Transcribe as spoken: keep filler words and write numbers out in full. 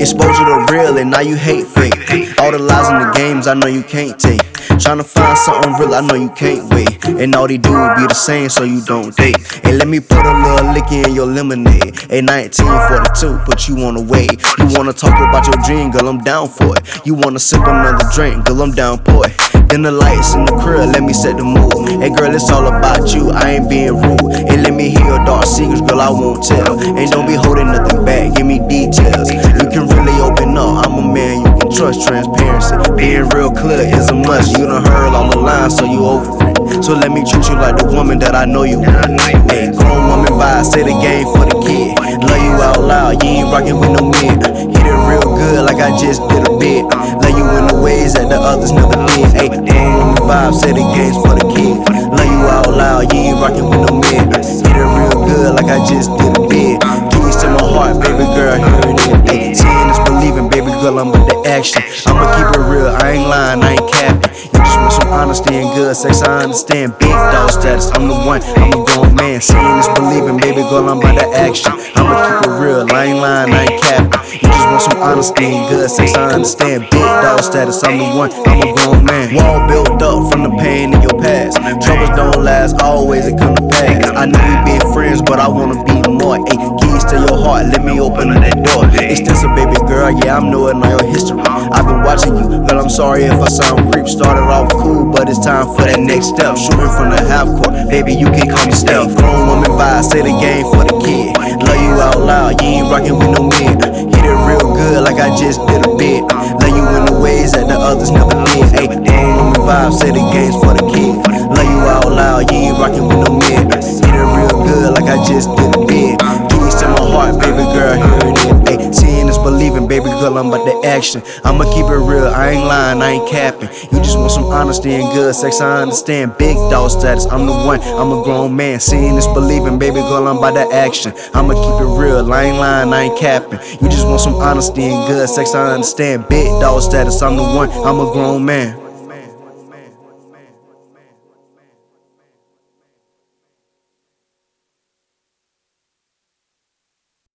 Exposure to real and now you hate fake. All the lies in the games I know you can't take. Tryna find something real I know you can't wait. And all they do be the same so you don't date. And let me put a little liquor in your lemonade. A nineteen forty-two put you on the way. You wanna talk about your dream, girl, I'm down for it. You wanna sip another drink, girl, I'm down for it. Then the lights in the crib, let me set the mood. Hey girl, it's all about you, I ain't being rude. And let me hear your dark secrets, girl, I won't tell. And don't be holding nothing back, give me details. You can really open up, I'm a man you can trust. Transparency, being real clear is a must. You done heard all the lines, so you over it. So let me treat you like the woman that I know you. Hey, grown woman vibe, say the game for the kid. Love you out loud, you ain't rockin' with no men. Hit it real good like I just did a bit. Love you in the ways that the others never did. Hey, grown woman vibe, say the game's for the kid. Love you out loud, you ain't rockin' with no men. Hit it real good like I just did a bit. Keys to my heart, baby girl, hear it in. Hey, ten is believing, baby girl, I'm with the action. I'ma keep it real, I ain't lying, I ain't capping. You just want some honesty and good sex, I understand. Big dog status, I'm the one, I'm a grown man. Seeing is believing, baby girl, I'm by the action. I'ma keep it real, I ain't lying, I ain't capping. You just want some honesty and good sex, I understand. Big dog status, I'm the one, I'm a grown man. Wall built up from the pain in your past. Troubles don't last, always it come to pass. I know we been friends, but I wanna be more. Ay, keys to your heart, let me open up that door. Extensive, baby girl, yeah, I'm knowing all your history. I've been watching you, girl, I'm sorry if I sound creep. Started off cool, but it's time for that next step. Shooting from the half court, baby, you can call me Steph. Grown woman vibe, say the game for the kid. Love you out loud, you ain't rockin' with no men. Hit it real good like I just did a bit. Love you in the ways that the others never did. Ay, grown woman vibe, say the game's for the kid. Love you out loud, you ain't rockin' with no men. Hit it real good like I just did a bit. Keys to my heart, baby girl, hear it in. Ay, seeing is believing, baby girl, I'm about the action. I'ma keep it real, I ain't lying, I ain't capping. You just want some honesty and good sex, I understand. Big dog status, I'm the one, I'm a grown man. Seeing is believing, baby girl, I'm about the action. I'ma keep it real, I ain't lying, I ain't capping. You just want some honesty and good sex, I understand. Big dog status, I'm the one, I'm a grown man.